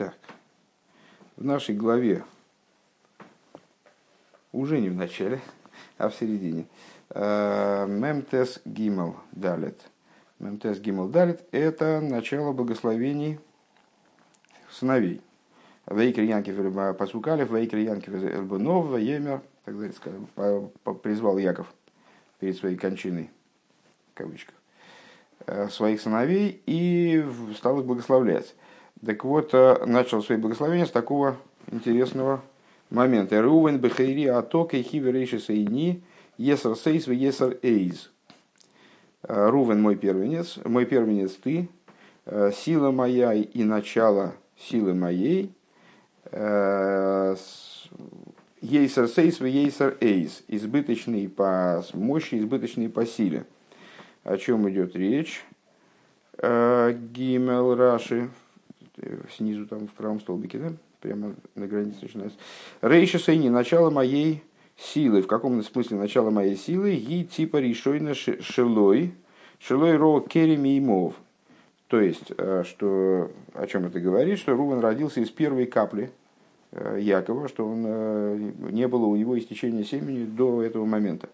Так, в нашей главе, уже не в начале, а в середине, Мемтес Гиммалдалет. Мемтес Гиммалдалет – это начало благословений сыновей. Вейкер Янкев-Эльба-Пасукалев, Вейкер Янкев-Эльбунов, Емер, так далее, скажем, призвал Яков перед своей кончиной, в кавычках, своих сыновей и стал их благословлять. Так вот, начал свои благословения с такого интересного момента. Реувен бехейри аток и хиверейши сейни есар сейс в есар эйз. Реувен мой первенец ты, сила моя и начало силы моей, есар сейс в есар эйз, избыточный по мощи, избыточный по силе. О чем идет речь? Гиммел Раши, снизу там в правом столбике, да? Прямо на границе начинается. Рейша Сейни, начало моей силы. В каком смысле начало моей силы? И типа решойно шелой, шелой ро кереми имов. То есть, что, о чем это говорит, что Рувен родился из первой капли Якова, что он, не было у него истечения семени до этого момента.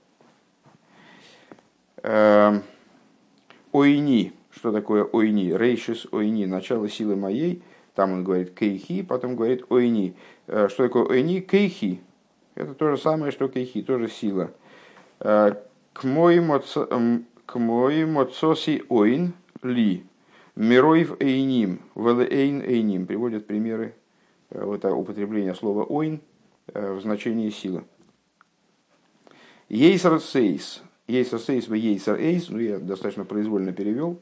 Ойни. Что такое ойни? Рейшис ойни. Начало силы моей. Там он говорит кейхи, потом говорит ойни. Что такое ойни? Кейхи. Это то же самое, что кейхи, тоже сила. К моим отцоси ойн ли. Мироев эйним. Велэйн эйним. Приводят примеры употребления слова ойн в значении сила. Ейсар сейс. Ейсар сейс в ейсар эйс. Ну, я достаточно произвольно перевел.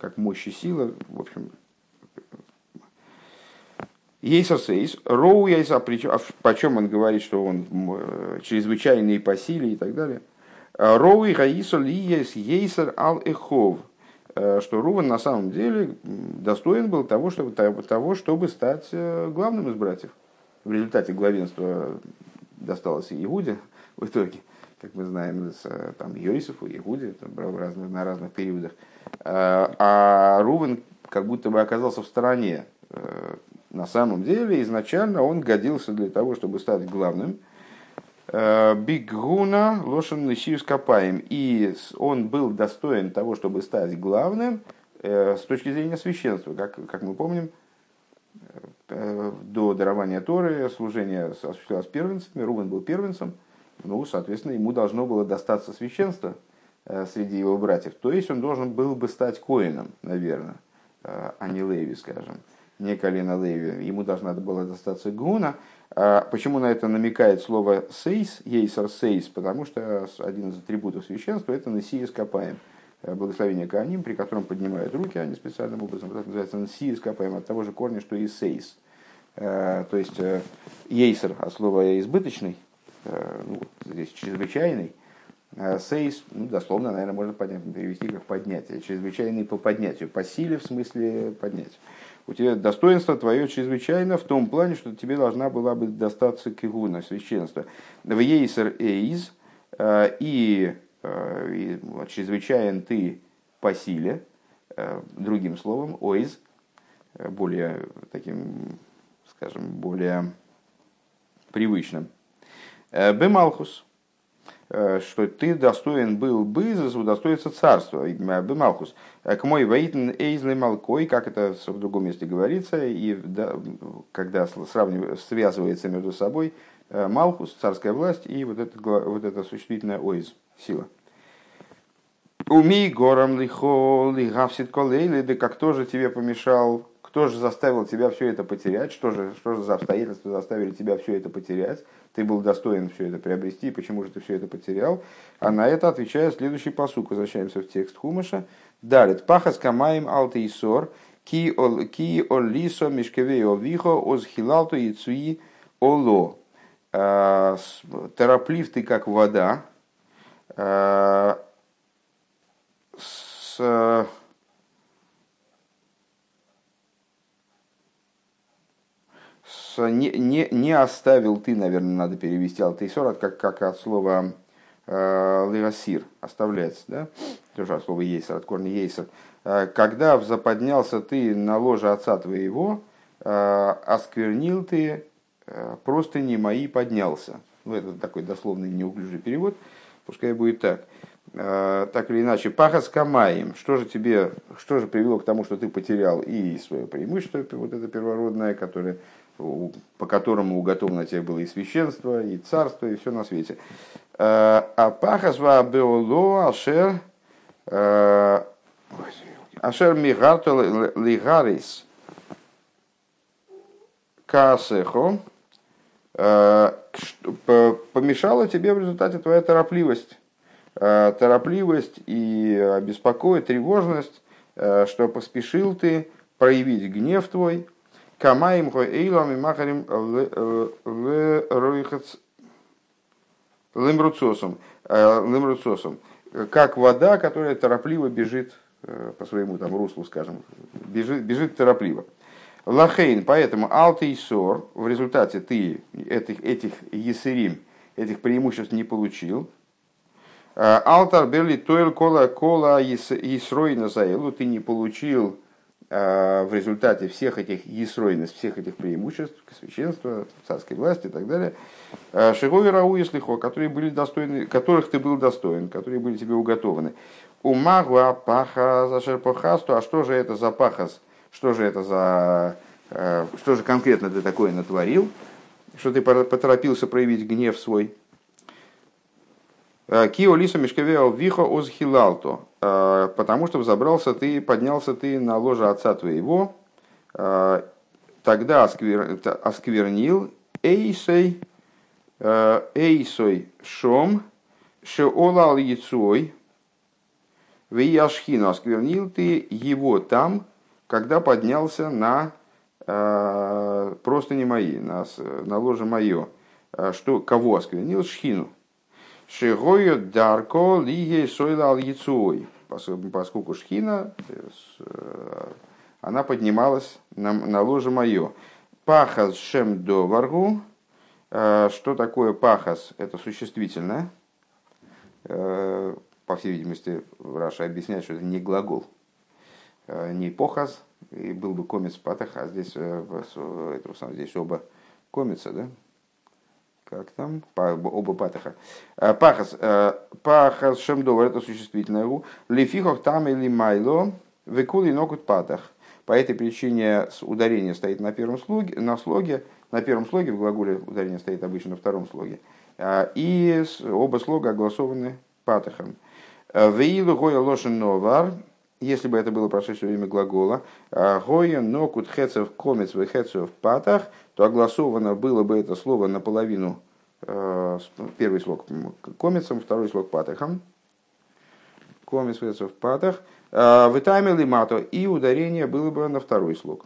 Как мощь и сила. В общем... Ейсар сейс, роу яйса, почем он говорит, что он чрезвычайный по силе и так далее. Роу и хаисо ли ейсар ал эхов, что Рувен на самом деле достоин был того, чтобы стать главным из братьев. В результате главенства досталось и Иуде в итоге, как мы знаем, там Йойсефу, Иуде, на разных периодах. А Рувен как будто бы оказался в стороне. На самом деле, изначально он годился для того, чтобы стать главным. Биггуна лошен несию скопаем. И он был достоин того, чтобы стать главным с точки зрения священства. Как мы помним, до дарования Торы служение осуществлялось первенцами. Рувен был первенцем. Ну, соответственно, ему должно было достаться священство среди его братьев. То есть, он должен был бы стать коэном, наверное, а не леви, скажем. Не колено Леви, ему должна было достаться Гуна. Почему на это намекает слово «сейс», «ейсар сейс»? Потому что один из атрибутов священства – это «несия скопаем». Благословение Кааним, при котором поднимают руки, они специальным образом, так называется «несия скопаем», от того же корня, что и «сейс». То есть «ейсар» от слова «избыточный», ну, здесь «чрезвычайный». «Сейс», ну, дословно, наверное, можно перевести как «поднятие». «Чрезвычайный по поднятию», «по силе» в смысле «поднятию». У тебя достоинство твое чрезвычайно в том плане, что тебе должна была бы достаться кигуна, священство. В ейсер эйз, и чрезвычайен ты по силе, другим словом, ойз, более таким, скажем, более привычным. Бемалхус, что ты достоин был бы удостоиться царства, бемалхус, к мой воитн эйзлей малкой, как это в другом месте говорится, и да, когда связывается между собой малхус, царская власть, и вот это существительное ойз, сила. Уми гором лихо лигавсит колейли, да как кто же тебе помешал, кто же заставил тебя все это потерять, что же за обстоятельства заставили тебя все это потерять, ты был достоин все это приобрести, почему же ты все это потерял? А на это отвечает следующий пасук. Возвращаемся в текст Хумаша. Далит пахас камаим алтейсор, ки ол лисо мишкевей овихо озхилалто яцуи оло. Тороплив ты, как вода, не оставил ты, наверное, надо перевести алтейсор, как от слова лирасир, оставлять, да? Тоже от слова ейсер, от корня ейсер. Когда заподнялся ты на ложе отца твоего, осквернил ты простыни мои, поднялся. Ну, это такой дословный неуклюжий перевод, пускай будет так. Так или иначе, пахас камаем, что же привело к тому, что ты потерял и свое преимущество, вот это первородное, которое, по которому уготовано тебе было и священство, и царство, и все на свете. А пахас ва беоло ашер мигартол лигарис каасехо, помешала тебе в результате твоя торопливость и беспокойство, тревожность, что поспешил ты проявить гнев твой. Камаим хо эйлам и махарим лемруцосом, как вода, которая торопливо бежит по своему там руслу, скажем, бежит торопливо. Лахейн, поэтому алтейсор, в результате ты этих есерим, этих преимуществ не получил. Алтар берли тойл кола есройна заэлу, ты не получил в результате всех этих есройнес, всех этих преимуществ, священства, царской власти и так далее. Шигови рау еслихо, которые были достойны, которых ты был достоин, которые были тебе уготованы. Умагва пахаз ашерпохасту, а что же это за пахаз? Что же конкретно ты такое натворил, что ты поторопился проявить гнев свой? Кио лисо мешкавео вихо озхилалто, потому что поднялся ты на ложе отца твоего, тогда осквернил эйсой шом шеолал яцой вияшхину, осквернил ты его там, когда поднялся на простыни мои, на ложе мое, что, кого осквернил? Шхину. Шигою дарко лиге сойлал яцуой, поскольку шхина, она поднималась на ложе мое. Пахас шем до варгу, что такое пахас? Это существительное. По всей видимости, Раша объясняет, что это не глагол. Не похаз, и был бы комец патах, а здесь, оба комеца, да? Как там? Оба патаха. Пахас шемдовар, это существительное. Лифихох там или майло, векули нокут патах. По этой причине ударение стоит на первом слоге, в глаголе ударение стоит обычно на втором слоге. И оба слога огласованы патахом. Веилу гоя лошен новар. Если бы это было прошедшее время глагола, «Гоя нокут хэцев комец в хэцев патах», то огласовано было бы это слово наполовину, первый слог комецом, второй слог патахом. Комец в хэцев патах. «Витамил и мато», и ударение было бы на второй слог.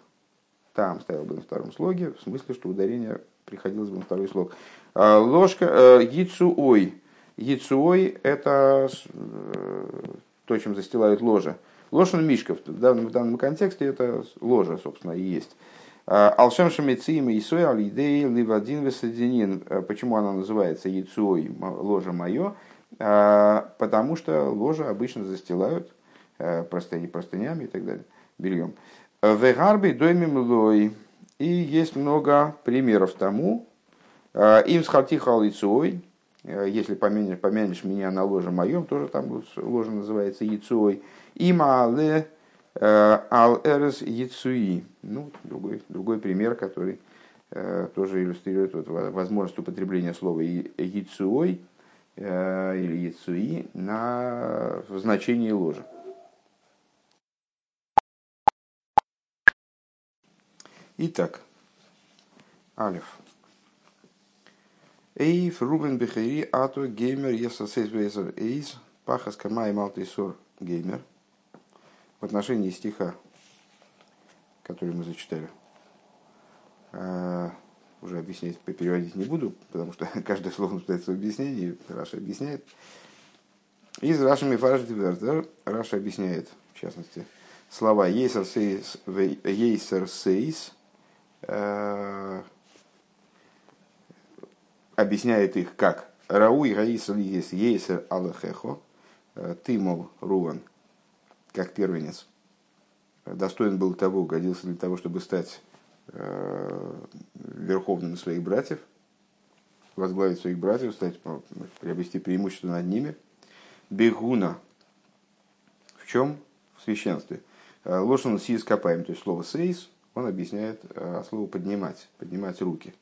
Там стояло бы на втором слоге, в смысле, что ударение приходилось бы на второй слог. «Ложка яцуой». «Яцуой» – это то, чем застилают ложе. Лошен мишков, в данном контексте это ложа, собственно, и есть. Алшем шамецим яйцой алидей ливадин весадинин. Почему она называется яйцой, ложе мое? Потому что ложа обычно застилают простынями и так далее, бельем. Вегарби доймим лой. И есть много примеров тому. Им схартихал яйцой. Если помянешь меня на ложе моем, тоже там ложе называется яйцой. Има але ал эрес яйцуи. Ну, другой пример, который тоже иллюстрирует вот возможность употребления слова яйцуой или яйцуи в значении ложа. Итак, алеф. Эйф Рубен Бехери Ато Геймер Есасейс Вейзер Эйс Пахас Камай Малтейсор Геймер. В отношении стиха, который мы зачитали, уже объяснять, переводить не буду, потому что каждое слово нуждается в объяснении, Раша объясняет. Из Раши Мифараш Дивертер Раша объясняет, в частности, слова Ейсер Сейс, объясняет их как «Рауи гаисал ейсер алэхэхо», «Ты, мол, Руван, как первенец, достоин был того, годился для того, чтобы стать верховным своих братьев, возглавить своих братьев, стать, приобрести преимущество над ними. Бегуна. В чем? В священстве. Лошен сис копаем, то есть слово сейс, он объясняет слово поднимать, поднимать руки.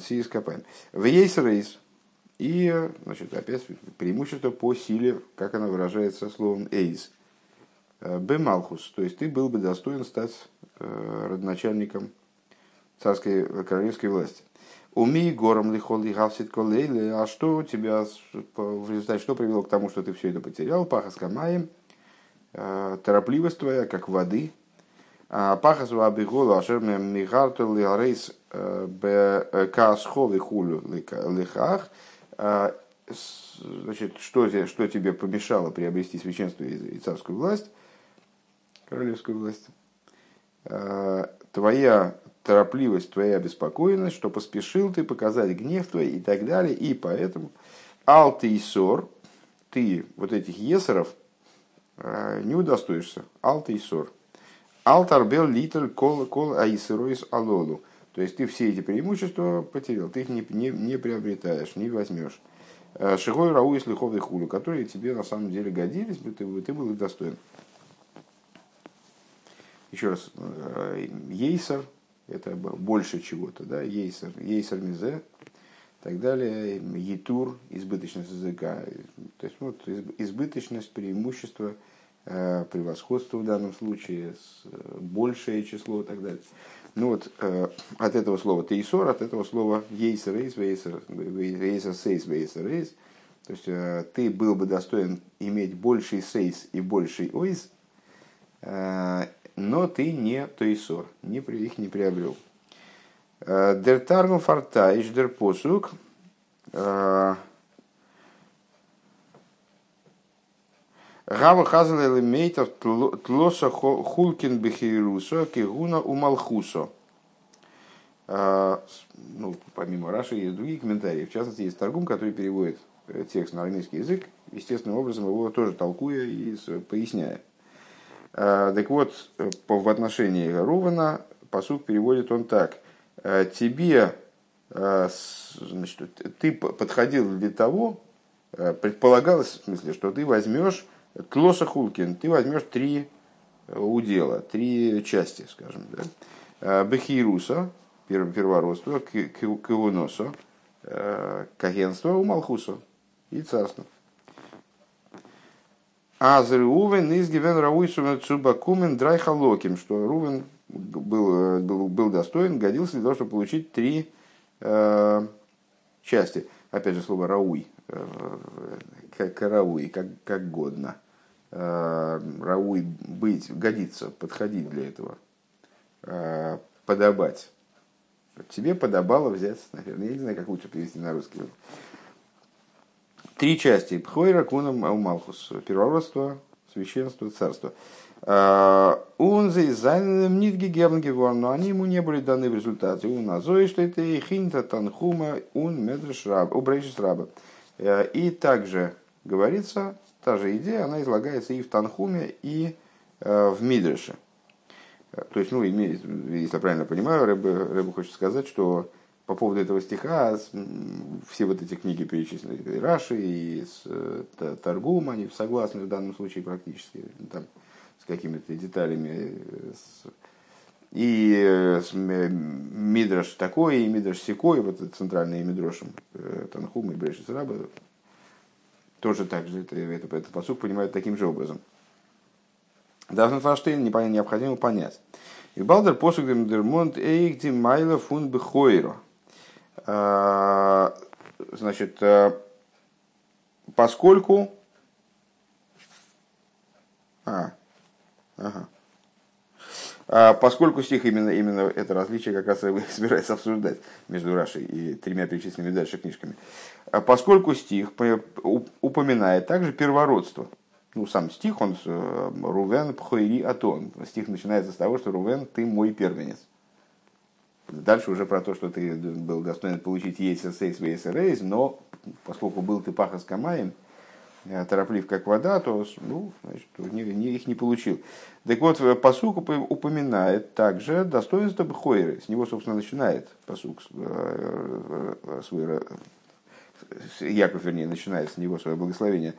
Сис копаем. В ейс рейс. И, значит, опять преимущество по силе, как она выражается словом эйс. Бемалхус, то есть ты был бы достоин стать родоначальником царской королевской власти. Умей гором лихол лихавсит колейли, а что тебя в результате что привело к тому, что ты все это потерял? Пахас камаем, торопливость твоя, как воды. Пахас вабиголу ашермем мигарту лихарейс бекасхоли хулю лихах. Значит, что тебе помешало приобрести священство и царскую власть, королевскую власть? Твоя торопливость, твоя обеспокоенность, что поспешил ты показать гнев твой и так далее. И поэтому алтейсор, ты вот этих есеров не удостоишься. Алтейсор. Алтарбел литр кол аисеройс алолу. То есть ты все эти преимущества потерял, ты их не приобретаешь, не возьмешь. Шигой рау и слыхов и хулю, которые тебе на самом деле годились бы, ты был их достоин. Еще раз, ейсер, это больше чего-то, да, ейсер, ейсер мизе, и так далее, етур, избыточность языка, то есть вот, избыточность, преимущество, превосходство в данном случае, большее число и так далее. Ну вот, от этого слова тейсор, от этого слова ейсер, ейсер, сейс, ейсер, ейс. То есть, ты был бы достоин иметь больший сейс и больший ойс, но ты не тейсор, их не приобрел. Дер таргум фартайш дер посук. Гава хазал элемейтов тлоса хулькин бихирусо кигуна умалхусо. Ну, помимо Раши есть другие комментарии. В частности, есть Таргум, который переводит текст на армянский язык, естественным образом его тоже толкуя и поясняя. Так вот, в отношении Реувена пасук переводит он так. Тебе, значит, ты подходил для того, предполагалось, в смысле, что ты возьмешь Тлоса Хулькин, ты возьмешь три удела, три части, скажем, да. Бехируса, первородство, Кивуноса, Кагенство, Умалхуса и царство. Аз Реувен из Гивен Рауисумен Цубакумен Драйхалоким, что Реувен был достоин, годился для того, чтобы получить три части. Опять же, слово «рауй», как «рауй», как «годно». «Рауй» – быть, годится, подходить для этого, подобать. Тебе подобало взять, наверное, я не знаю, как лучше перевести на русский. Три части – «пхойра», «кунам», «аумалхус». Первородство, священство, царство. «Унзе изайнэм нитги гебнгевуан», но они ему не были даны в результате. «Ун азои штейтэй хинта танхума ун мидраш раб, у Берешит Рабба». И также говорится, та же идея, она излагается и в Танхуме, и в Мидраше. То есть, ну, если я правильно понимаю, Рэбе хочет сказать, что по поводу этого стиха все вот эти книги перечислены, и Раши, и Таргум, они согласны в данном случае практически, там, с какими-то деталями. И Мидраш такой, и Мидраш сякой, вот это центральные Мидроши Танхума и Берешит Рабба, тоже так же, этот пасук понимают таким же образом. Должен фаштейн, необходимо понять. И балдер посук демдермонт эйк димайла фун бехойро. Значит, поскольку... Поскольку стих именно это различие как раз и собирается обсуждать между Рашей и тремя перечисленными дальше книжками. Поскольку стих упоминает также первородство. Ну, сам стих, он «Рувен пхойри атон». Стих начинается с того, что «Рувен, ты мой первенец». Дальше уже про то, что ты был достоин получить «Ейсер сейс вейсер рейс», но поскольку был ты пахас камаем, тороплив как вода, то ну, значит, их не получил. Так вот, пасук упоминает также достоинство бхойры. С него, собственно, начинает пасук свой, Яков, вернее, начинает с него свое благословение,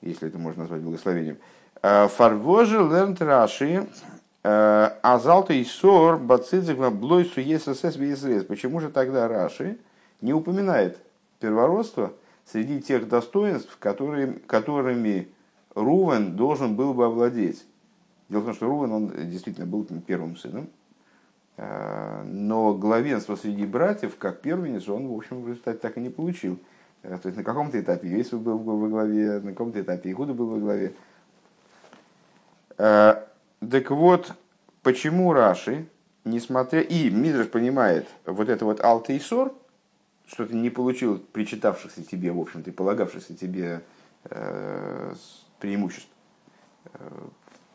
если это можно назвать благословением. Фарвожи лернт Раши азалта и сор бацидзик блой суесс весрез. Почему же тогда Раши не упоминает первородство среди тех достоинств, которыми Рувен должен был бы овладеть? Дело в том, что Рувен, он действительно был первым сыном, но главенство среди братьев, как первенец, он, в общем, в результате так и не получил. То есть на каком-то этапе Ейсеф был во главе, на каком-то этапе Еуда был во главе. Так вот, почему Раши, несмотря... И Мидраш понимает вот это вот «Алтейсор», что ты не получил причитавшихся тебе, в общем-то, и полагавшихся тебе преимуществ,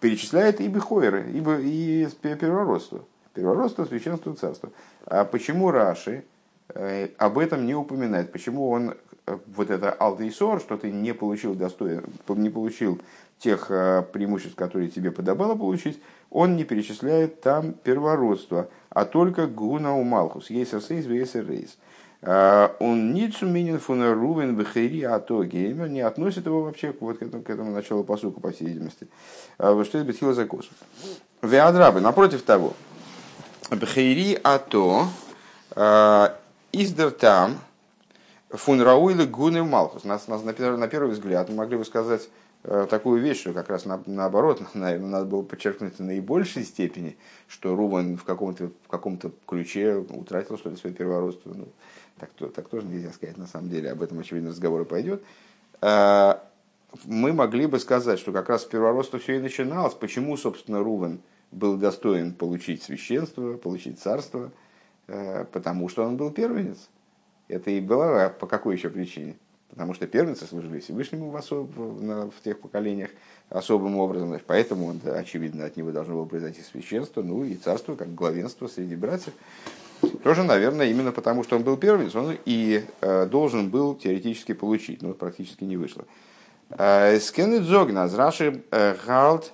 перечисляет и бехойры, и первородство. Первородство, священство, царство. А почему Раши об этом не упоминает? Почему он вот это «Алтейсор», что ты не получил тех преимуществ, которые тебе подобало получить, он не перечисляет там первородство, а только «Гуна умалхус», «Ейсес рейс, вейсер рейс». Он не относит его вообще вот к этому началу посука, по всей видимости. Что это бетхила за косу? Веадрабы, напротив того, бхейри ато издертам фунрауилы гуны малхус. На первый взгляд мы могли бы сказать такую вещь, что как раз наоборот, наверное, надо было подчеркнуть в наибольшей степени, что Рувен в каком-то ключе утратил, что ли, свое первородство. Ну, так тоже нельзя сказать, на самом деле, об этом, очевидно, разговор и пойдет. Мы могли бы сказать, что как раз с первородства все и начиналось. Почему, собственно, Рувен был достоин получить священство, получить царство? Потому что он был первенец. Это и было по какой еще причине? Потому что первенцы служили Всевышнему в тех поколениях особым образом. Значит, поэтому, очевидно, от него должно было произойти священство, ну и царство, как главенство среди братьев. Тоже, наверное, именно потому, что он был первенцем, он и должен был теоретически получить, но практически не вышло. «Скены дзогна, зраши галт,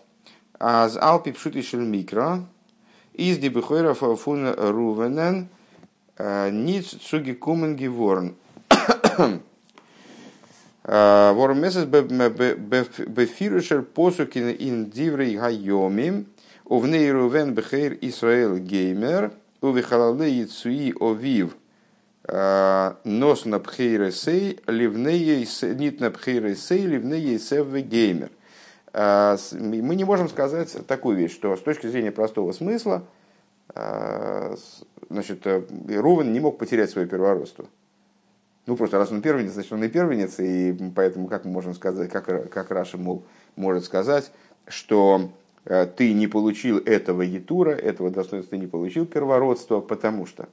аз алпи пшут ишель микро, из дебихойра фун рувенен, ниц цуги кумен геворн». Вормесес бефирушер посукин ин диврей гайомим, увней Рувен бехейр Исраэль геймер, увихалалей цуи овив, нос на бхейресей, ливней нит на бхейресей, ливней севве геймер. Мы не можем сказать такую вещь, что с точки зрения простого смысла, значит, Рувен не мог потерять свое первородство. Ну, просто раз он первенец, значит, он и первенец, и поэтому как мы можем сказать, как Раши, мол, может сказать, что ты не получил этого етура, этого достоинства, ты не получил первородства, потому что,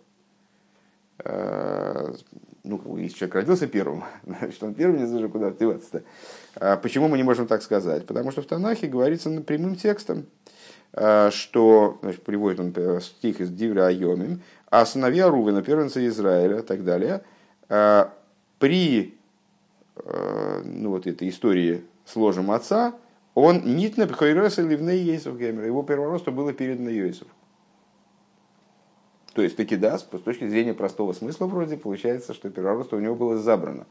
ну, если человек родился первым, значит, он первенец, уже куда деваться-то. Почему мы не можем так сказать? Потому что в Танахе говорится прямым текстом, что, значит, приводит он стих из Дивре Айомим, а сыновья Рувена, первенца Израиля, и так далее, при, ну, вот этой истории с ложем отца, он нитно пхойрос и ливней Ейсов геймер. Его первородство было передано Ейсов. То есть, таки да, с точки зрения простого смысла вроде получается, что первородство у него было забрано.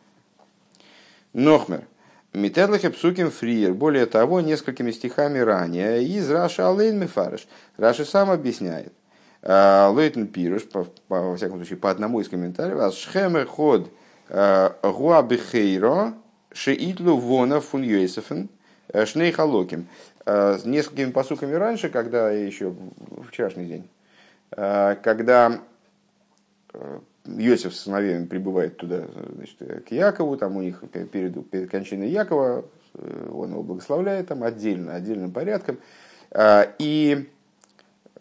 Нохмер. Митедлахе псуким фриер. Более того, несколькими стихами ранее из Раши алейн мефареш. Раши сам объясняет. Лейтен Пируш, во всяком случае, по одному из комментариев, «Аз шхэмэ ход гуа бихейро шеитлу вона фун Йойсефен шней халоким». С несколькими пасуками раньше, когда еще вчерашний день, когда Йосиф с сыновьями прибывает туда, значит, к Якову, там у них перед кончиной Якова, он его благословляет там отдельно, отдельным порядком, и...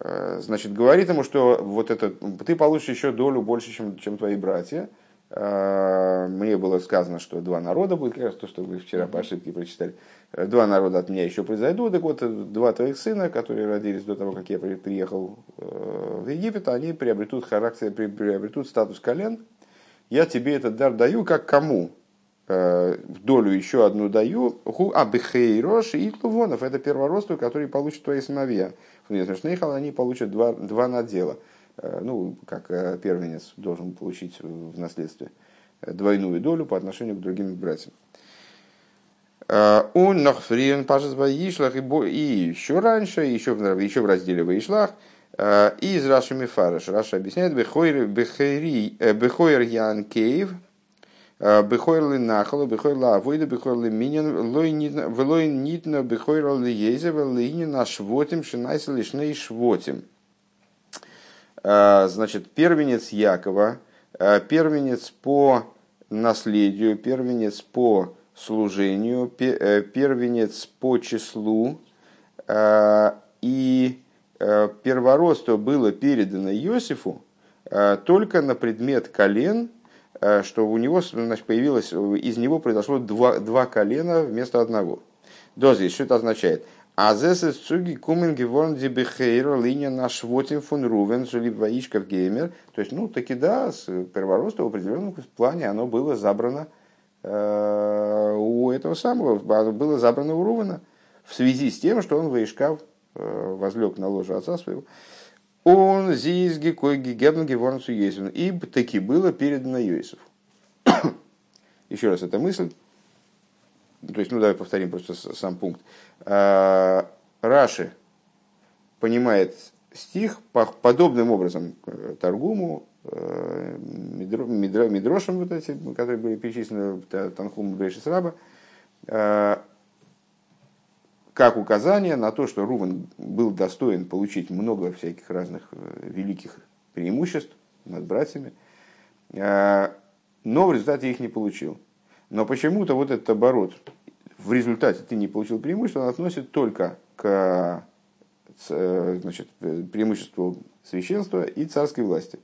Значит, говорит ему, что вот это, ты получишь еще долю больше, чем твои братья. Мне было сказано, что два народа будет, как раз то, что вы вчера по ошибке прочитали. Два народа от меня еще произойдут. Так вот, два твоих сына, которые родились до того, как я приехал в Египет, они приобретут характер, приобретут статус колен. Я тебе этот дар даю, как кому? в долю еще одну даю, гу абхейрош и тлувонов, это первородство, которые получат твои сыновья. Они получат два надела. Ну, как первенец должен получить в наследстве двойную долю по отношению к другим братьям. И еще раньше, еще в разделе «Ваишлах», и из Раши Мифареш. Раша объясняет, «Бехойр Янкейв, бехойр ли нахал, бехойр ли авойда, бехойр ли минин, влой нитно, бехойр ли езев, линина швотим, шинайс лишней швотим». Значит, первенец Якова, первенец по наследию, первенец по служению, первенец по числу, и первородство было передано Иосифу только на предмет колен, что у него, значит, появилось, из него произошло два колена вместо одного. Дози, что это означает? Азесес цуги кумен геворн дебехейро линия наш вотим фон рувен сулиб ваишков геймер. То есть, ну, таки да, первородство в определенном плане оно было забрано у этого самого, было забрано у Рувена в связи с тем, что он ваишкав возлег на ложе отца своего. Он зиз гекой гебн геворн су Йосифу. И таки было передано Йосифу. Еще раз эта мысль. То есть, ну давай повторим просто сам пункт. Раши понимает стих подобным образом Таргуму, Мидрошам, вот эти, которые были перечислены Танхуму Берешит Рабба, как указание на то, что Рувен был достоин получить много всяких разных великих преимуществ над братьями, но в результате их не получил. Но почему-то вот этот оборот, в результате ты не получил преимущество, он относит только к, значит, преимуществу священства и царской власти,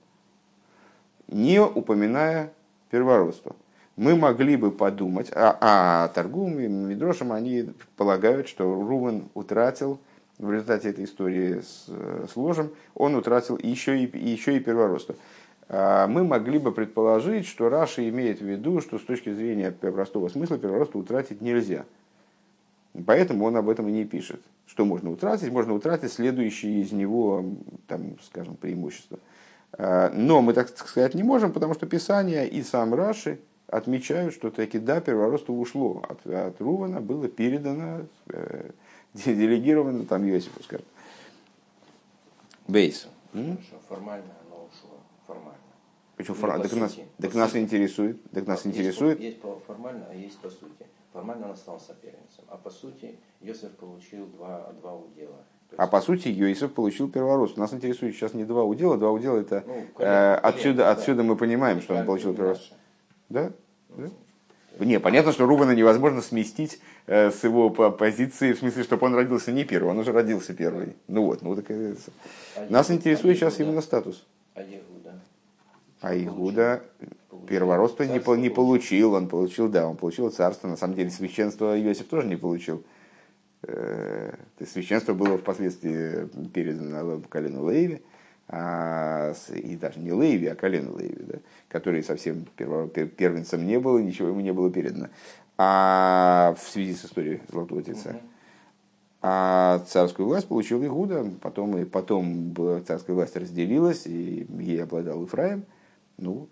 не упоминая первородство. Мы могли бы подумать, а Таргум и Мидрашим, они полагают, что Рувен утратил, в результате этой истории с ложем, он утратил еще и первородство. Мы могли бы предположить, что Раши имеет в виду, что с точки зрения простого смысла первородство утратить нельзя. Поэтому он об этом и не пишет. Что можно утратить? Можно утратить следующие из него, там, скажем, преимущества. Но мы так сказать не можем, потому что Писание и сам Раши отмечают, что таки да, первородство ушло. От Рувена было передано, делегировано там Иосифу, скажем. Бейс. Формально. Формально. Почему формально? Так нас интересует. Так нас интересует. Есть формально, а есть по сути. Формально он стал соперницем, а по сути Йосиф получил два удела. То есть... А по сути Йосиф получил первородство. Нас интересует сейчас не два удела. Два удела это ну, коллег, отсюда да. Мы понимаем, что он получил первородство. Да? Да? Не, понятно, что Рубана невозможно сместить с его позиции, в смысле, чтобы он родился не первый, он уже родился первый. Ну вот, ну так и... Нас интересует сейчас именно статус. А Иуда первородство не получил, он получил царство. На самом деле священство Иосиф тоже не получил. Священство было впоследствии передано колену Леви, и даже не Леви, а колену Леви, да, который совсем первенцем не было, ничего ему не было передано. А в связи с историей Золотого Тельца. А царскую власть получил Иуда, потом царская власть разделилась, и ей обладал Ефраим. Ну,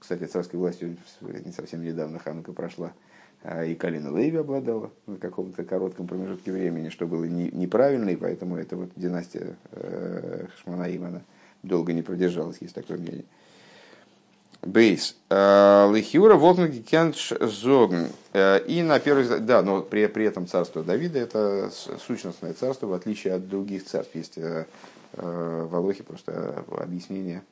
кстати, царской властью не совсем недавно Ханука прошла, и колено Леви обладала на каком-то коротком промежутке времени, что было неправильно, и поэтому эта вот династия Хашмонаим, она долго не продержалась, есть такое мнение. Бейс. Лихиура Волкнгикенш Зогн. И на первый взгляд, да, но при этом царство Давида это сущностное царство, в отличие от других царств. Есть в Алохе просто объяснение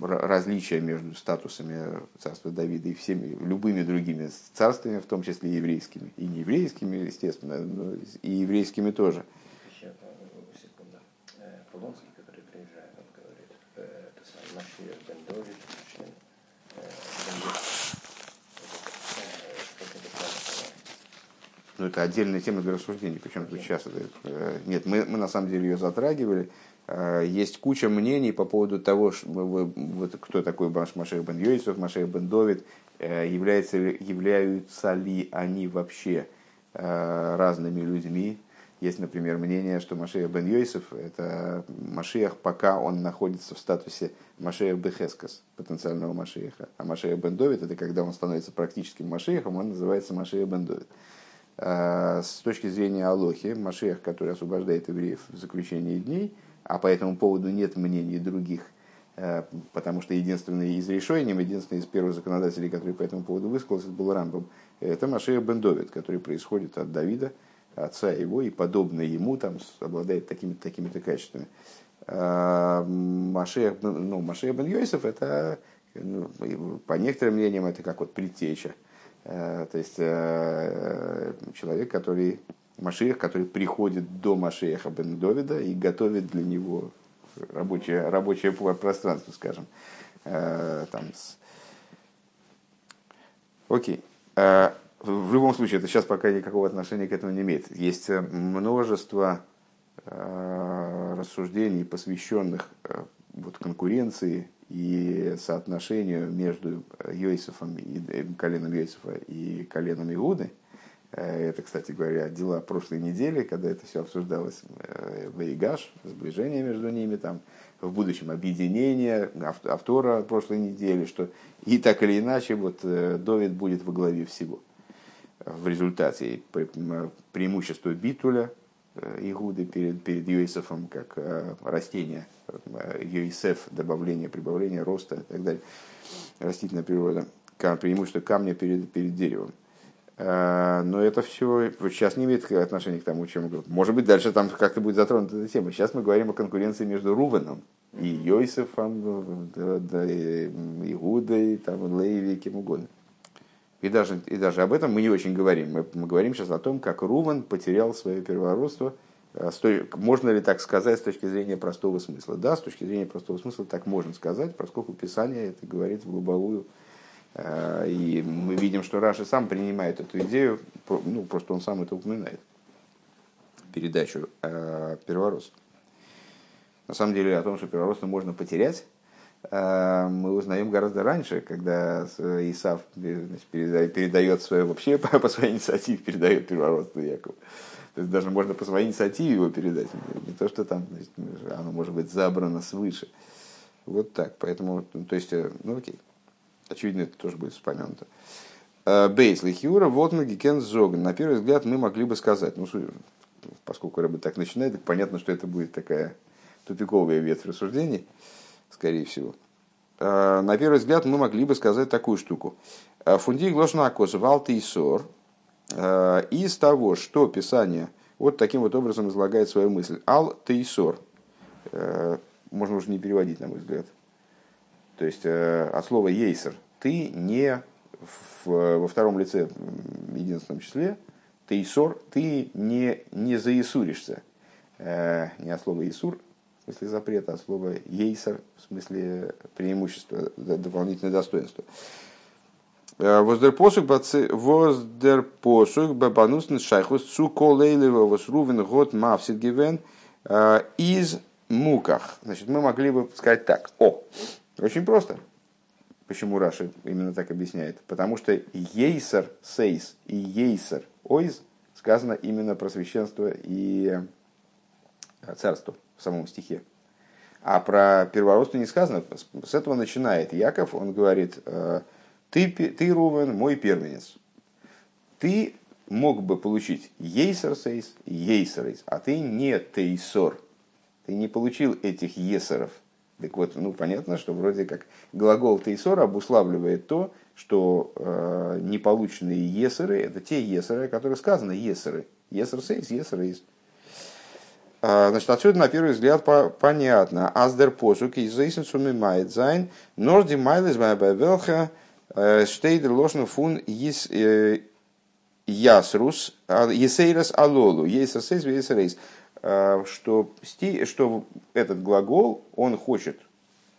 различия между статусами царства Давида и всеми любыми другими царствами, в том числе и еврейскими. И не еврейскими, естественно, но и еврейскими тоже. Еще секунду. Полонский, который приезжает, он говорит, это сам Машея Бен-Йойсов, ну, это отдельная тема для рассуждений, причем тут сейчас это... Нет, мы на самом деле ее затрагивали. Есть куча мнений по поводу того, что, вот, кто такой Машея бен-Йойсов, Машея бен-Давид, являются ли они вообще разными людьми. Есть, например, мнение, что Машея Бен-Йойсов – это Машиах, пока он находится в статусе Машея Бехескас, потенциального Машиаха. А Машея Бен-Довид – это когда он становится практическим Машиахом, он называется Машея Бен-Довид. С точки зрения Алохи, Машиах, который освобождает евреев в заключении дней, а по этому поводу нет мнений других, потому что единственный из решением, единственный из первых законодателей, который по этому поводу высказался, был Рамбам, это Машея Бен-Довид, который происходит от Давида, отца его, и подобное ему, там, обладает такими-то качествами. Машея Бен-Йойсов, это, по некоторым мнениям, это как вот предтеча. То есть, человек, который, Машиах, который приходит до Машиаха Бен-Довида и готовит для него рабочее пространство, скажем. Окей. В любом случае, это сейчас пока никакого отношения к этому не имеет. Есть множество рассуждений, посвященных вот, конкуренции и соотношению между Йосифом и коленом Йосифа и коленом Иуды. Это, кстати говоря, дела прошлой недели, когда это все обсуждалось в Эйгаш, сближение между ними, там, в будущем объединение, автора прошлой недели, что и так или иначе вот, Довид будет во главе всего. В результате преимущество Битуля Игуды перед Йосефом, как растение, Йосеф, добавление, прибавление, роста и так далее, растительная природа, преимущество камня перед деревом. Но это все сейчас не имеет отношения к тому, чем говорят. Может быть, дальше там как-то будет затронута эта тема. Сейчас мы говорим о конкуренции между Рувеном и Йосефом, Игудой, Леви, кем угодно. И даже об этом мы не очень говорим. Мы говорим сейчас о том, как Рувен потерял свое первородство. Можно ли так сказать с точки зрения простого смысла? Да, с точки зрения простого смысла так можно сказать, поскольку Писание это говорит в глубокую. И мы видим, что Раши сам принимает эту идею, ну, просто он сам это упоминает, передачу первородства. На самом деле о том, что первородство можно потерять, мы узнаем гораздо раньше, когда Исав передает свое, вообще по своей инициативе передает первородство Якову. То есть даже можно по своей инициативе его передать, не то что там, значит, оно может быть забрано свыше. Вот так, поэтому, то есть, ну окей, очевидно, это тоже будет вспомянуто. Бейс Лихиура, Волтмаги, Кен Зоган. На первый взгляд мы могли бы сказать, ну, поскольку Рабы так начинает, так понятно, что это будет такая тупиковая ветвь рассуждений. Скорее всего. На первый взгляд мы могли бы сказать такую штуку. Фунди глошна кос валты и сор. Из того, что Писание вот таким вот образом излагает свою мысль. Ал тейсор. Можно уже не переводить, на мой взгляд. То есть, от слова ейсер. Ты не во втором лице, в единственном числе. Тейсор. Ты не заисуришься. Не от слова исур. В смысле запрета, а слово «ейсер» в смысле преимущества, дополнительное достоинство. «Воздерпосух бабанусн шайхус цу колейлева восрувен год мавсит гивен из муках». Значит, мы могли бы сказать так. О, очень просто. Почему Раши именно так объясняет? Потому что «ейсер» сейс и «ейсер» ойз сказано именно про священство и царство. В самом стихе. А про первородство не сказано. С этого начинает Яков. Он говорит, ты Рувен, мой первенец. Ты мог бы получить ейсер-сейс, ейсер-сейс, а ты не тейсор. Ты не получил этих есеров. Так вот, ну понятно, что вроде как глагол тейсор обуславливает то, что неполученные есеры, это те есеры, которые сказаны есеры. Есер-сейс, есер-сейс. Значит, отсюда, на первый взгляд, понятно. «Аздер посук из заисенцуми майт зайн, норди майлес байбавелха штейдер ложно фун ясрус, есейрес алолу, есерсейс, есерейс». Что этот глагол, он хочет,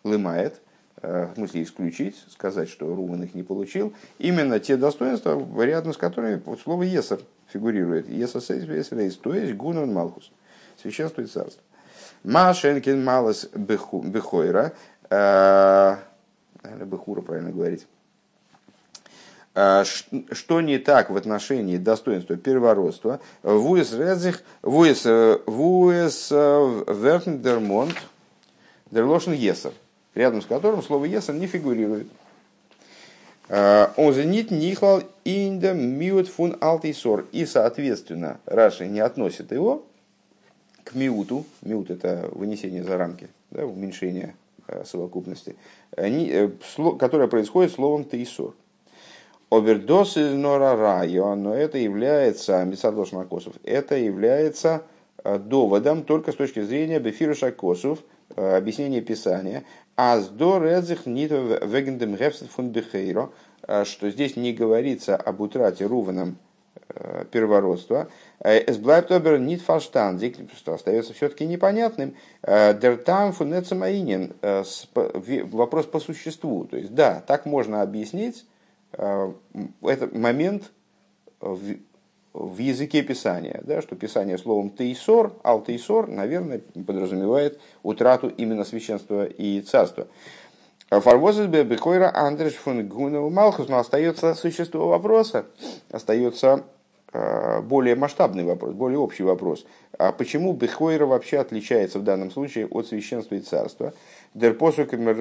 лымает, в смысле исключить, сказать, что Рувен их не получил, именно те достоинства, рядом с которыми вот слово «есер» фигурирует. «Есерсейс, есерейс», то есть «гунон малхус». Священство и царство. Машенкин малос бехура. Наверное, бехура правильно говорить. Что не так в отношении достоинства первородства? Вуэс Резих, Вуэс Вертендермонт, Дерлошен Есер, рядом с которым слово Есер не фигурирует. Он зенит нихлал инда миут фун алтейсор. И, соответственно, Раши не относит его к миуту. Миут – это вынесение за рамки, да, уменьшение совокупности, которое происходит словом тейсор. Обердос из норарайо, но это является, Мисадош Макосов, это является доводом только с точки зрения Бефируша Косов, объяснения Писания, что здесь не говорится об утрате Рувеном первородства, что остается все-таки непонятным, вопрос по существу. То есть, да, так можно объяснить этот момент в языке Писания, да, что Писание словом «тейсор», «алтейсор», наверное, подразумевает утрату именно священства и царства. «Фарвозес бэбэкойра андреш фун гунау малхус», но остается существо вопроса, остается более масштабный вопрос, более общий вопрос. А почему бэхойра вообще отличается в данном случае от священства и царства? Почему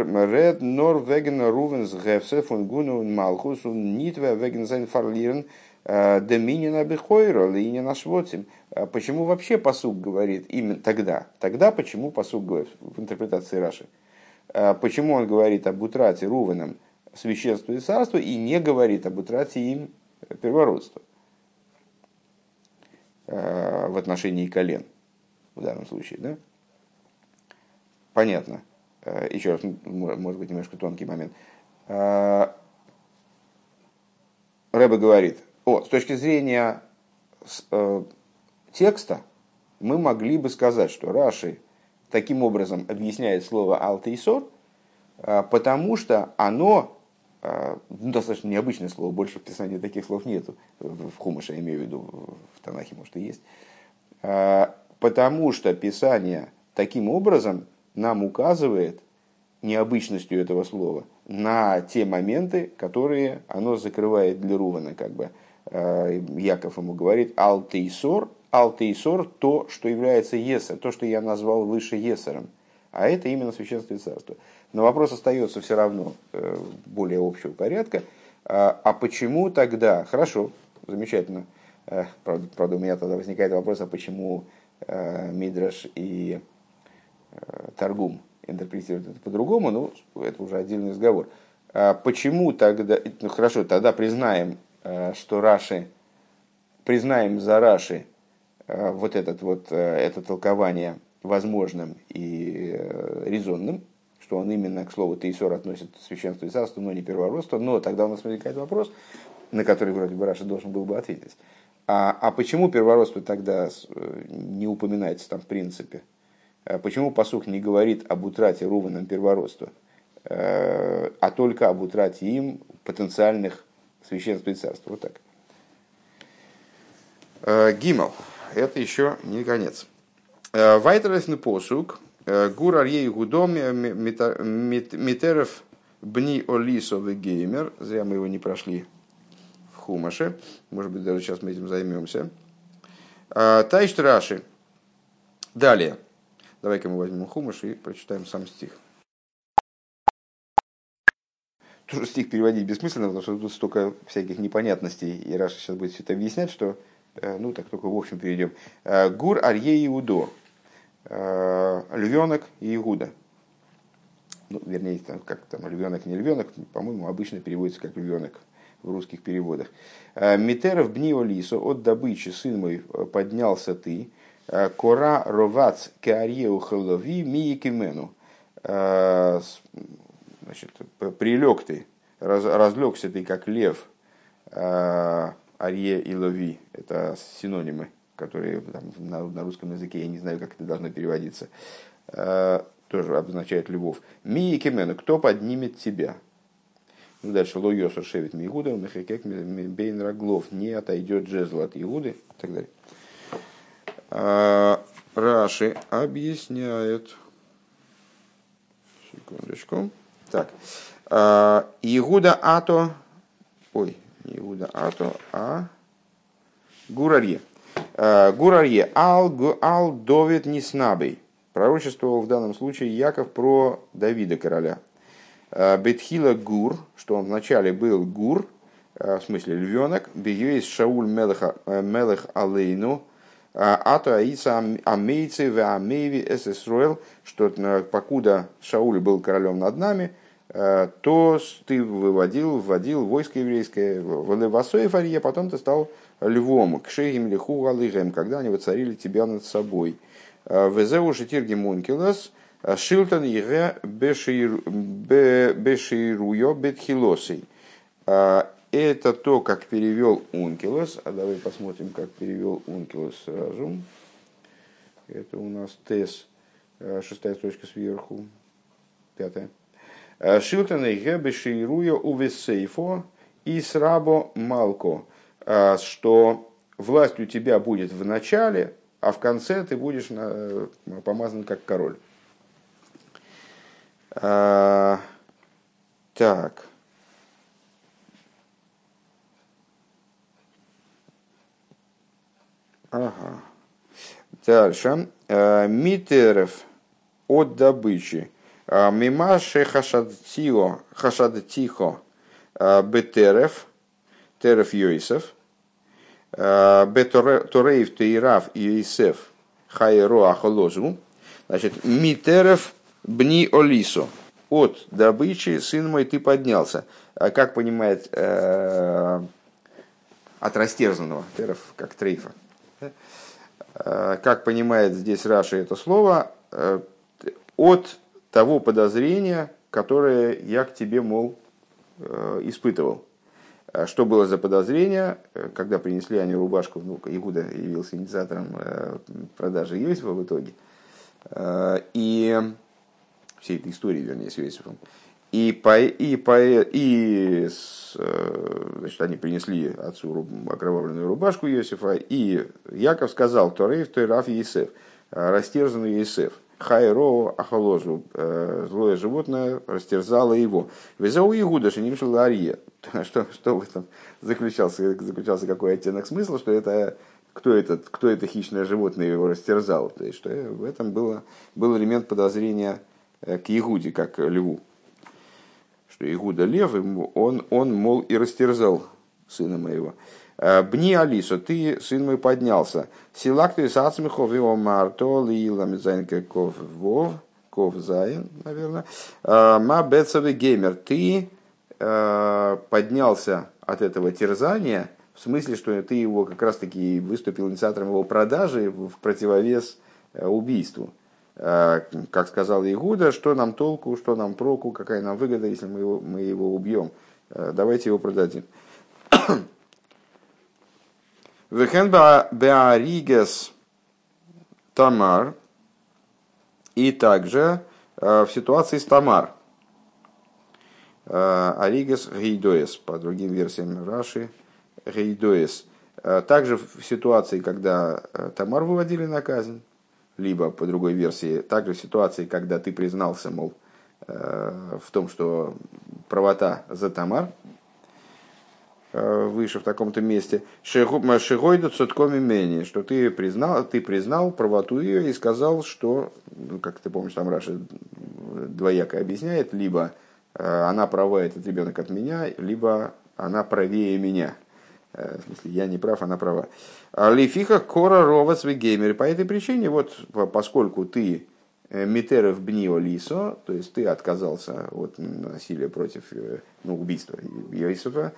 вообще пасук говорит именно тогда? Тогда почему пасук говорит в интерпретации Раши? Почему он говорит об утрате Рувеном священства и царства и не говорит об утрате им первородства в отношении колен в данном случае, да? Понятно. Еще раз, может быть, немножко тонкий момент. Рэбе говорит, с точки зрения текста мы могли бы сказать, что Раши таким образом объясняет слово «алтейсор», потому что оно, достаточно необычное слово, больше в Писании таких слов нету, в Хумаше я имею в виду, в Танахе, может, и есть, потому что Писание таким образом нам указывает необычностью этого слова на те моменты, которые оно закрывает для Рувена. Как бы Яков ему говорит «алтейсор», «алтейсор» – то, что является «есер», то, что я назвал выше «есером». А это именно священство и царство. Но вопрос остается все равно более общего порядка. А почему тогда? Хорошо, замечательно. Правда, у меня тогда возникает вопрос, а почему Мидраш и Таргум интерпретируют это по-другому, но это уже отдельный разговор. Почему тогда, хорошо, тогда признаем, что Раши, признаем за Раши это толкование возможным и резонным, что он именно к слову «тейсор» относит священство и царство, но не первородство, но тогда у нас возникает вопрос, на который вроде бы Раши должен был бы ответить. А почему первородство тогда не упоминается там в принципе? Почему пасук не говорит об утрате Рувеном первородства, а только об утрате им потенциальных священства и царства? Вот так. Гиммел. Это еще не конец. Вайтересный пасук. Гур арьей гудом митерев бни олисовый геймер. Зря мы его не прошли в Хумаше. Может быть, даже сейчас мы этим займемся. Тайшт Раши. Далее. Давай-ка мы возьмем хумаш и прочитаем сам стих. Тоже стих переводить бессмысленно, потому что тут столько всяких непонятностей. И Раша сейчас будет все это объяснять, что... Ну, так только в общем перейдем. Гур арье Иудо. Львенок и Иуда. Ну, вернее, там, как там, львенок, не львенок. По-моему, обычно переводится как львенок в русских переводах. Митеров бнио лисо. От добычи, сын мой, поднялся ты. Кора ровац кеарьеу халови миекимену. Значит, прилег ты, разлегся ты, как лев. Арье и лови – это синонимы, которые там, на русском языке, я не знаю, как это должно переводиться. Тоже обозначает львов. Миекимену – кто поднимет тебя? Ну, дальше лойосу шевит мигуда, мехекек бейн раглов. Не отойдет жезл от Иуды и так далее. Раши объясняет. Секундочку. Так. Иуда ато. Ой, Иуда Ато, а Гурарье. Гурарье ал Довид Ниснабей. Пророчествовал в данном случае Яков про Давида короля. Бетхила Гур, что он вначале был Гур, в смысле львенок, бегивейс Шауль Мелех Алейну, Ато Аиса Амейцы в Амейви Эсэсруэл, что покуда Шауль был королем над нами, то ты вводил войско еврейское в Левасоефарье, потом ты стал львом, к Шеем Леху Алыгем, когда они воцарили тебя над собой. Везеу Шитиргим Онкелос, Шилтон Еге Бешируйо Бетхилосей. Это то, как перевел Онкелос. А давай посмотрим, как перевел Онкелос сразу. Это у нас ТЭС, шестая строчка сверху, пятая. Шилтон Еге Бешируйо Увесейфо Исрабо Малко. Что власть у тебя будет в начале, а в конце ты будешь помазан как король. Так. Ага. Дальше. Митеров от добычи. Мимаше хашадтихо бетерев. Терев Йойсов. Беторейв Тейрав Йойсев Хайро Ахолозу. Значит, Митерев Бни Олисо. От добычи, сын мой, ты поднялся. Как понимает от растерзанного, теров как трейфа. Как понимает здесь Раши это слово, от того подозрения, которое я к тебе, мол, испытывал. Что было за подозрение, когда принесли они рубашку, ну, Иуда явился инициатором продажи Йосифа в итоге. И всей этой истории, вернее, с Йосифом. Значит, они принесли отцу окровавленную рубашку Йосифа, и Яков сказал: «Торейв, Тойраф, Йосиф, растерзанный Йосиф, Хайро, Ахолозу, злое животное растерзало его». Везеу Иуда, шеним шеларье. Что в этом заключался какой оттенок смысла, что это... Кто это хищное животное его растерзало? То есть, что в этом был элемент подозрения к Иуде, как льву. Что Иуда лев, он мол, и растерзал сына моего. Бни Алисо, ты, сын мой, поднялся. Силак ты сацмихов его марто, лилам зайнка коввов, ковзайн, наверное. Ма бецавы геймер, ты поднялся от этого терзания, в смысле, что ты его как раз-таки выступил инициатором его продажи в противовес убийству. Как сказал Иуда, что нам толку, что нам проку, какая нам выгода, если мы его убьем. Давайте его продадим. Вехен беаригес Тамар. И также в ситуации с Тамар. Аригес Гейдоес, по другим версиям Раши. Гейдоес. Также в ситуации, когда Тамар выводили на казнь. Либо, по другой версии, также в ситуации, когда ты признался, мол, в том, что правота за Тамар, выше в таком-то месте, Шигойда Цуткоми Мени, что ты признал правоту ее и сказал, что, ну, как ты помнишь, там Раши двояко объясняет, либо она права, этот ребенок от меня, либо она правее меня. В смысле, я не прав, она права. Лифиха кора ровац вегеймер. По этой причине, вот, поскольку ты митеров бнио лисо, то есть ты отказался от насилия против, ну, убийства Йосифа,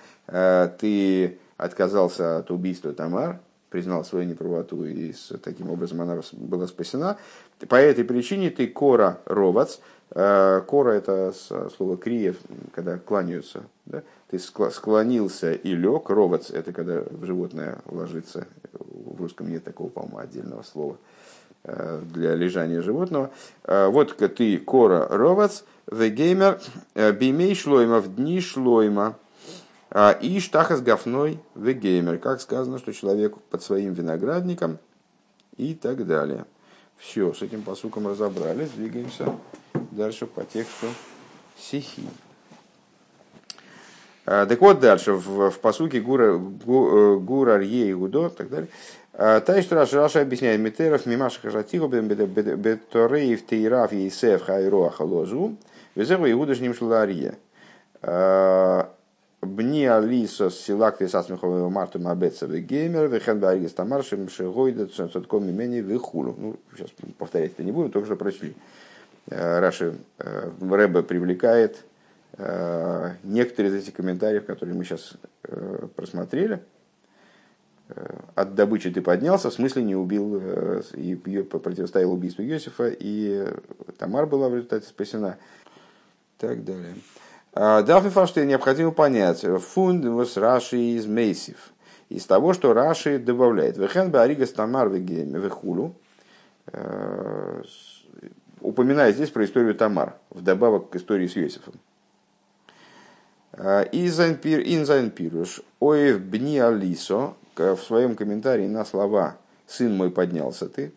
ты отказался от убийства Тамар, признал свою неправоту, и таким образом она была спасена. По этой причине ты кора ровац. Кора — это слово криев, когда кланяются, да? Ты склонился и лег. Ровац — это когда животное ложится. В русском нет такого, по-моему, отдельного слова для лежания животного. Вот ты кора ровац, вегеймер, бимей шлойма, в дни шлойма, и штахас гафной вегеймер. Как сказано, что человек под своим виноградником и так далее. Все, с этим пасуком разобрались. Двигаемся дальше по тексту Сихи. Так вот дальше, в пасуке Гурар Е Иудо и так далее. Тайш Раша объясняет Митеров, Мимаш Хажатиху, Бетореев, Тейраф, Ейсеф, Хайро, Ахалозу, Везеру Иудашним Шлария. Бни Алисо Силак Лисасмихового Марту Мабетса Вегеймер, Вехен Баригис Тамар, Шемшегойда, Ценцотком имени Вехулу. Ну, сейчас повторять это не будем, только что прочли. Раши Рэбе привлекает некоторые из этих комментариев, которые мы сейчас просмотрели. От добычи ты поднялся, в смысле не убил, и противостоял убийству Йосифа, и Тамар была в результате спасена. Так далее. Даффифа, что необходимо понять, фундус Раши из Мейсив, из того, что Раши добавляет. Вехен Баригас Тамар Вехулу. Упоминаю здесь про историю Тамар, вдобавок к истории с Йосифом. Инзайн Пируш, Оев Бни Алисо, в своем комментарии на слова «Сын мой, поднялся ты».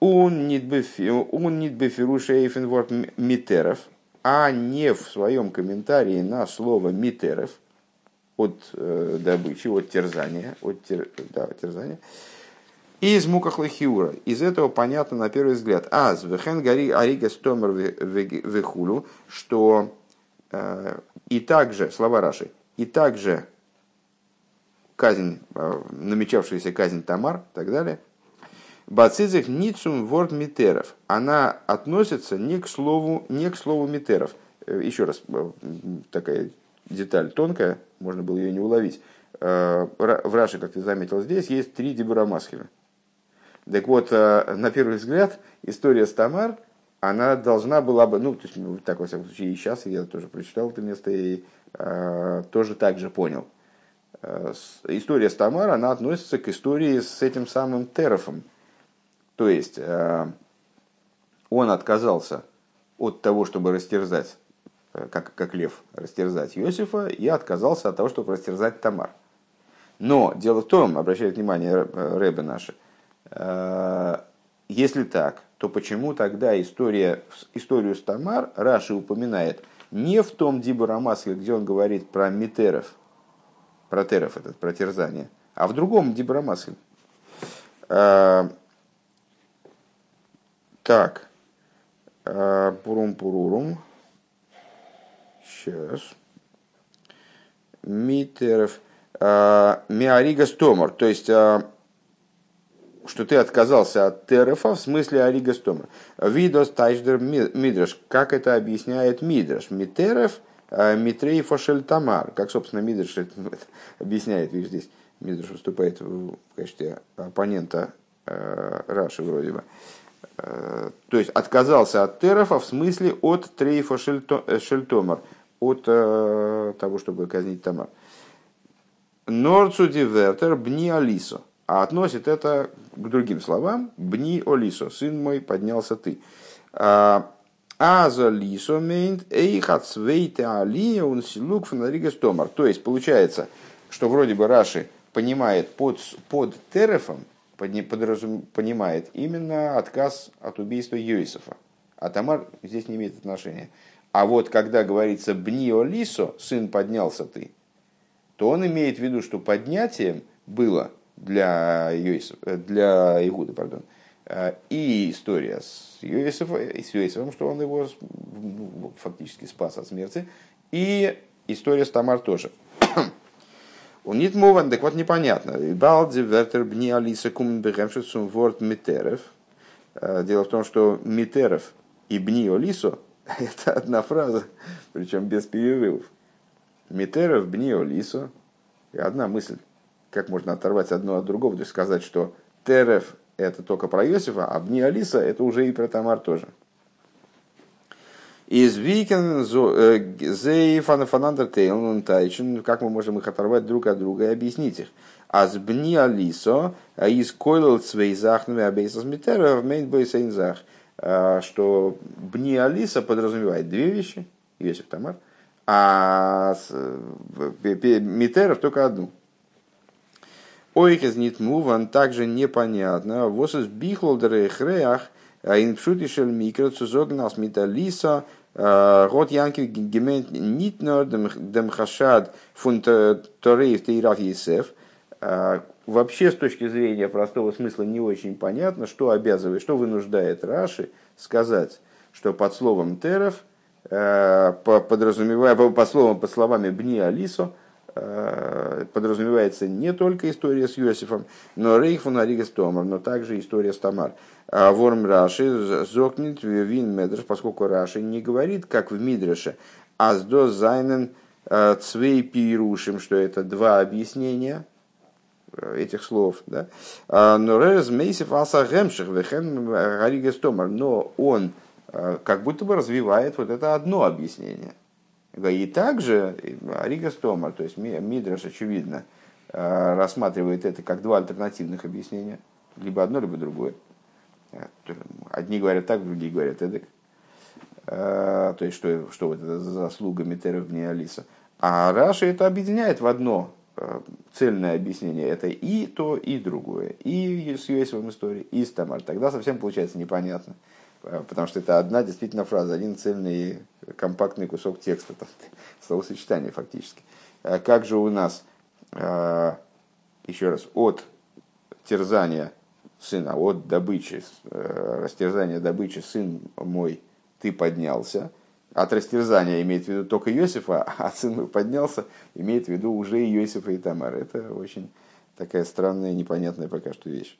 Он нитбефируш эйфенворд Митеров, а не в своем комментарии на слово «Митеров» от добычи, от терзания, терзания. Из мукахлахиура. Из этого понятно на первый взгляд. Аз вехен гори аригес томер вехулю, что и также, слова Раши, и также казнь, намечавшаяся казнь Тамар и так далее. Бацизих ницум ворд митеров. Она относится не к слову митеров. Еще раз, такая деталь тонкая, можно было ее не уловить. В Раше, как ты заметил здесь, есть три дебурамасхина. Так вот, на первый взгляд, история с Тамар, она должна была бы, ну, то есть, так, во всяком случае, и сейчас я тоже прочитал это место и тоже так же понял. История с Тамар, она относится к истории с этим самым Терафом. То есть, он отказался от того, чтобы растерзать, как лев, растерзать Йосифа, и отказался от того, чтобы растерзать Тамар. Но дело в том, обращает внимание Ребе наши, если так, то почему тогда историю с Тамар Раши упоминает не в том Диборамаске, где он говорит про Митеров, про Теров, этот, про терзание, а в другом Диборамаске. Так, пурум-пурурум, сейчас, Митеров, Миаригас Томар, то есть... что ты отказался от Терефа, в смысле Аригас Томар. Видос Тайшдер Мидраш, как это объясняет Мидраш. Митереф, Митрей Фошель Тамар, как, собственно, Мидраш это объясняет. Видишь, здесь Мидраш выступает в качестве оппонента Раши вроде бы. То есть, отказался от Терефа, в смысле от Трейфа Шельтомар, от того, чтобы казнить Тамар. Норцу дивертер бни алисо. А относит это к другим словам. «Бни олисо, сын мой, поднялся ты». «Азо лисо мейнт эйхацвейте алия унсилук фонаригас томар». То есть, получается, что вроде бы Раши понимает под терефом, понимает именно отказ от убийства Йосифа. А Тамар здесь не имеет отношения. А вот когда говорится «бни олисо, сын, поднялся ты», то он имеет в виду, что поднятием было... для Игуды, пардон, и история с Йосифом, что он его фактически спас от смерти, и история с Тамар тоже. Он нет мован, так вот непонятно. Дело в том, что Митеров и Бни Олисо – это одна фраза, причем без перерывов. Митеров, Бни Олисо – одна мысль. Как можно оторвать одно от другого, то есть сказать, что Тереф это только про Йосифа, а Бни Алиса это уже и про Тамар тоже. Из Викен Зейфанафанандертейлн Тайчин, как мы можем их оторвать друг от друга и объяснить их. Аз Бни Алисо из Койлл Цвейзахнами Абейсас Митеров Мейнбойсейнзах, что Бни Алиса подразумевает две вещи, Йосиф Тамар, а Митеров только одну. Ойкез нитмуван также непонятно. Восс бихлодеры хреях, инпшутишель микроцузогнас металиса, Год Янкев гемент нитнер демхашад фунт Торейв Тейрав Ейсеф. Вообще, с точки зрения простого смысла, не очень понятно, что обязывает, что вынуждает Раши сказать, что под словом Терев, под словами Бни Алисо, подразумевается не только история с Йосифом, но Рейхфун Аригас Томар, но также история с Тамар. Ворм Раши зокнет вин Медреш, поскольку Раши не говорит, как в Мидреше, аздо зайнен цвей пирушим, что это два объяснения этих слов. Но Рейс Мейсиф Асагемших вехен Аригас Томар, но он как будто бы развивает вот это одно объяснение. И также Аригас Томар, то есть Мидраш, очевидно, рассматривает это как два альтернативных объяснения. Либо одно, либо другое. Одни говорят так, другие говорят эдак. То есть, что вот это за заслуга Митеров Бни Алиса. А Раши это объединяет в одно цельное объяснение. Это и то, и другое. И с Йосифом истории, и с Тамар. Тогда совсем получается непонятно. Потому что это одна действительно фраза, один цельный компактный кусок текста, словосочетание фактически. Как же у нас, еще раз, от терзания сына, от добычи, растерзания добычи, сын мой, ты поднялся. От растерзания имеет в виду только Йосифа, а сын мой поднялся, имеет в виду уже и Йосифа, и Тамара. Это очень такая странная, непонятная пока что вещь.